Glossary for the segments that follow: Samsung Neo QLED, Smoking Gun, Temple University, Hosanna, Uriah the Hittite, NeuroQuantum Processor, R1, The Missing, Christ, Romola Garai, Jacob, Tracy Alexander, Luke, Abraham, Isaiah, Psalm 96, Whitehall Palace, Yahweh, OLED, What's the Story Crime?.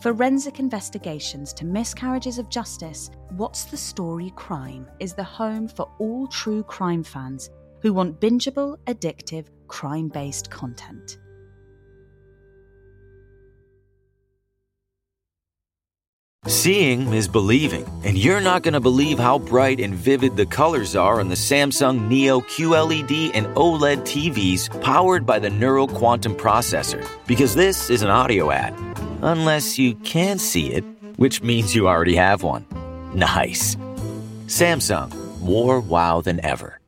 forensic investigations to miscarriages of justice, What's the Story Crime is the home for all true crime fans who want bingeable, addictive, crime-based content. Seeing is believing, and you're not going to believe how bright and vivid the colors are on the Samsung Neo QLED and OLED TVs powered by the NeuroQuantum Processor, because this is an audio ad. Unless you can see it, which means you already have one. Nice. Samsung, more wow than ever.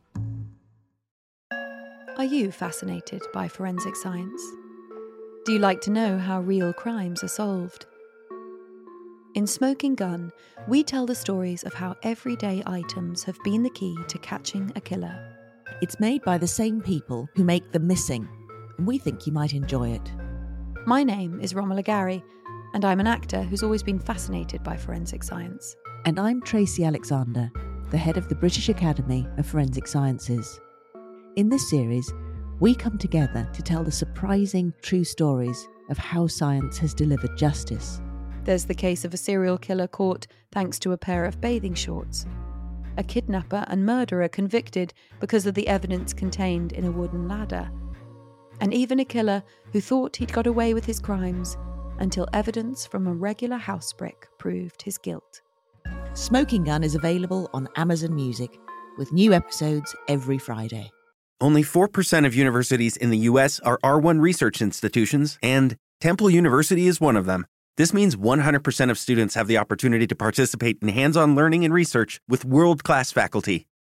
Are you fascinated by forensic science? Do you like to know how real crimes are solved? In Smoking Gun, we tell the stories of how everyday items have been the key to catching a killer. It's made by the same people who make The Missing, and we think you might enjoy it. My name is Romola Garai, and I'm an actor who's always been fascinated by forensic science. And I'm Tracy Alexander, the head of the British Academy of Forensic Sciences. In this series, we come together to tell the surprising true stories of how science has delivered justice. There's the case of a serial killer caught thanks to a pair of bathing shorts. A kidnapper and murderer convicted because of the evidence contained in a wooden ladder. And even a killer who thought he'd got away with his crimes until evidence from a regular house brick proved his guilt. Smoking Gun is available on Amazon Music with new episodes every Friday. Only 4% of universities in the US are R1 research institutions, and Temple University is one of them. This means 100% of students have the opportunity to participate in hands-on learning and research with world-class faculty.